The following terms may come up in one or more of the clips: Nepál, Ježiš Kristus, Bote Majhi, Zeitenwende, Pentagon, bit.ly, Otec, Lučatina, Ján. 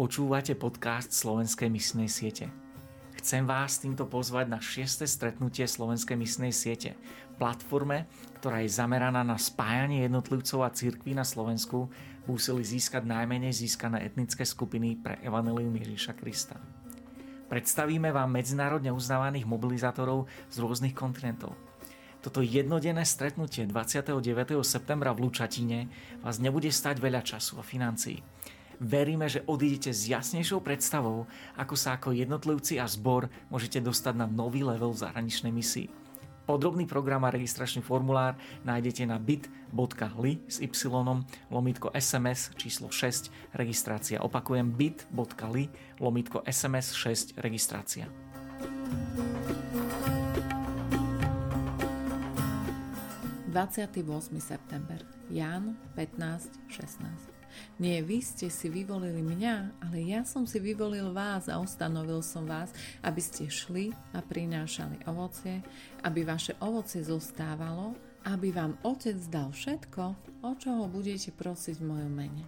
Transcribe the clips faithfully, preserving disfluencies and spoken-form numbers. Počúvate podcast Slovenskej miestnej siete. Chcem vás týmto pozvať na šieste stretnutie Slovenskej miestnej siete, platforme, ktorá je zameraná na spájanie jednotlivcov a cirkví na Slovensku v úsilí získať najmenej získané etnické skupiny pre evanjelium Ježiša Krista. Predstavíme vám medzinárodne uznávaných mobilizátorov z rôznych kontinentov. Toto jednodenné stretnutie dvadsiateho deviateho septembra v Lučatine vás nebude stať veľa času a financií. Veríme, že odídete s jasnejšou predstavou, ako sa ako jednotlivci a zbor môžete dostať na nový level v zahraničnej misii. Podrobný program a registračný formulár nájdete na bit.ly s y lomitko sms číslo šesť registrácia. Opakujem bit.ly lomitko sms šesť registrácia. dvadsiateho ôsmeho september Ján pätnásť šestnásť. Nie vy ste si vyvolili mňa, ale ja som si vyvolil vás a ustanovil som vás, aby ste šli a prinášali ovocie, aby vaše ovocie zostávalo, aby vám Otec dal všetko, o čoho budete prosiť v mojom mene.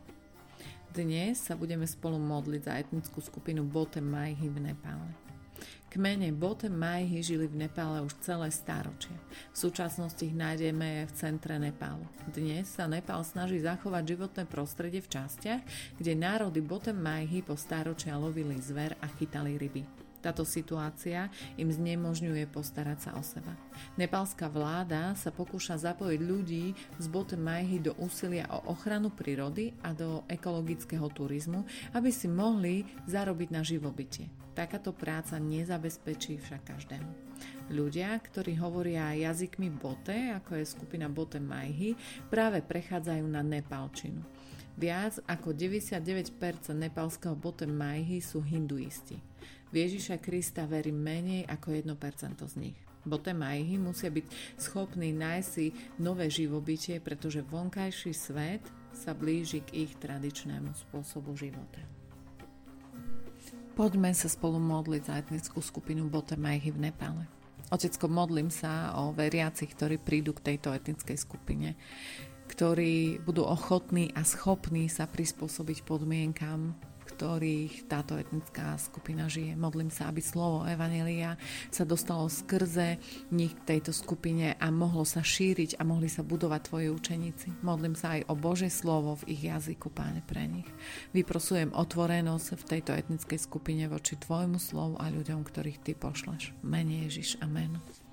Dnes sa budeme spolu modliť za etnickú skupinu Bote Majhi v Nepále. Kmene Bote Majhi žili v Nepále už celé stáročie. V súčasnosti ich nájdeme v centre Nepálu. Dnes sa Nepál snaží zachovať životné prostredie v častiach, kde národy Bote Majhi po stáročia lovili zver a chytali ryby. Táto situácia im znemožňuje postarať sa o seba. Nepálska vláda sa pokúša zapojiť ľudí z Bote Majhi do úsilia o ochranu prírody a do ekologického turizmu, aby si mohli zarobiť na živobytie. Takáto práca nezabezpečí však každému. Ľudia, ktorí hovoria jazykmi Bote, ako je skupina Bote Majhi, práve prechádzajú na nepálčinu. Viac ako deväťdesiatdeväť percent nepálskeho Bote Majhi sú hinduisti. V Ježiša Krista verí menej ako jedno percento z nich. Bote Majhi musia byť schopní nájsť si nové živobytie, pretože vonkajší svet sa blíži k ich tradičnému spôsobu života. Poďme sa spolu modliť za etnickú skupinu Bote Majhi v Nepále. Otecko, modlím sa o veriacich, ktorí prídu k tejto etnickej skupine, ktorí budú ochotní a schopní sa prispôsobiť podmienkam, v ktorých táto etnická skupina žije. Modlím sa, aby slovo Evanjelia sa dostalo skrze nich k tejto skupine a mohlo sa šíriť a mohli sa budovať tvoji učeníci. Modlím sa aj o Božie slovo v ich jazyku, Páne, pre nich. Vyprosujem otvorenosť v tejto etnickej skupine voči tvojmu slovu a ľuďom, ktorých ty pošleš. Mene Ježiš, amen.